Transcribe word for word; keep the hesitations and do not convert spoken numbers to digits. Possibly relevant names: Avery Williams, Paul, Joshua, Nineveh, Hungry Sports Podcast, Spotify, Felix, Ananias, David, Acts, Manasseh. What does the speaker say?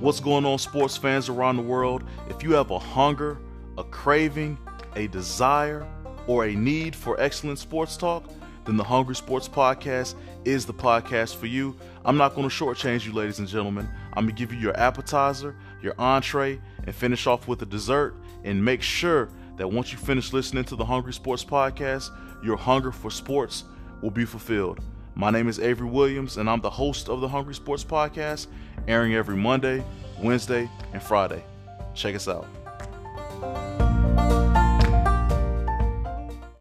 What's going on, sports fans around the world? If you have a hunger, a craving, a desire, or a need for excellent sports talk, then the Hungry Sports Podcast is the podcast for you. I'm not going to shortchange you, ladies and gentlemen. I'm going to give you your appetizer, your entree, and finish off with a dessert. And make sure that once you finish listening to the Hungry Sports Podcast, your hunger for sports will be fulfilled. My name is Avery Williams, and I'm the host of the Hungry Sports Podcast, airing every Monday, Wednesday, and Friday. Check us out.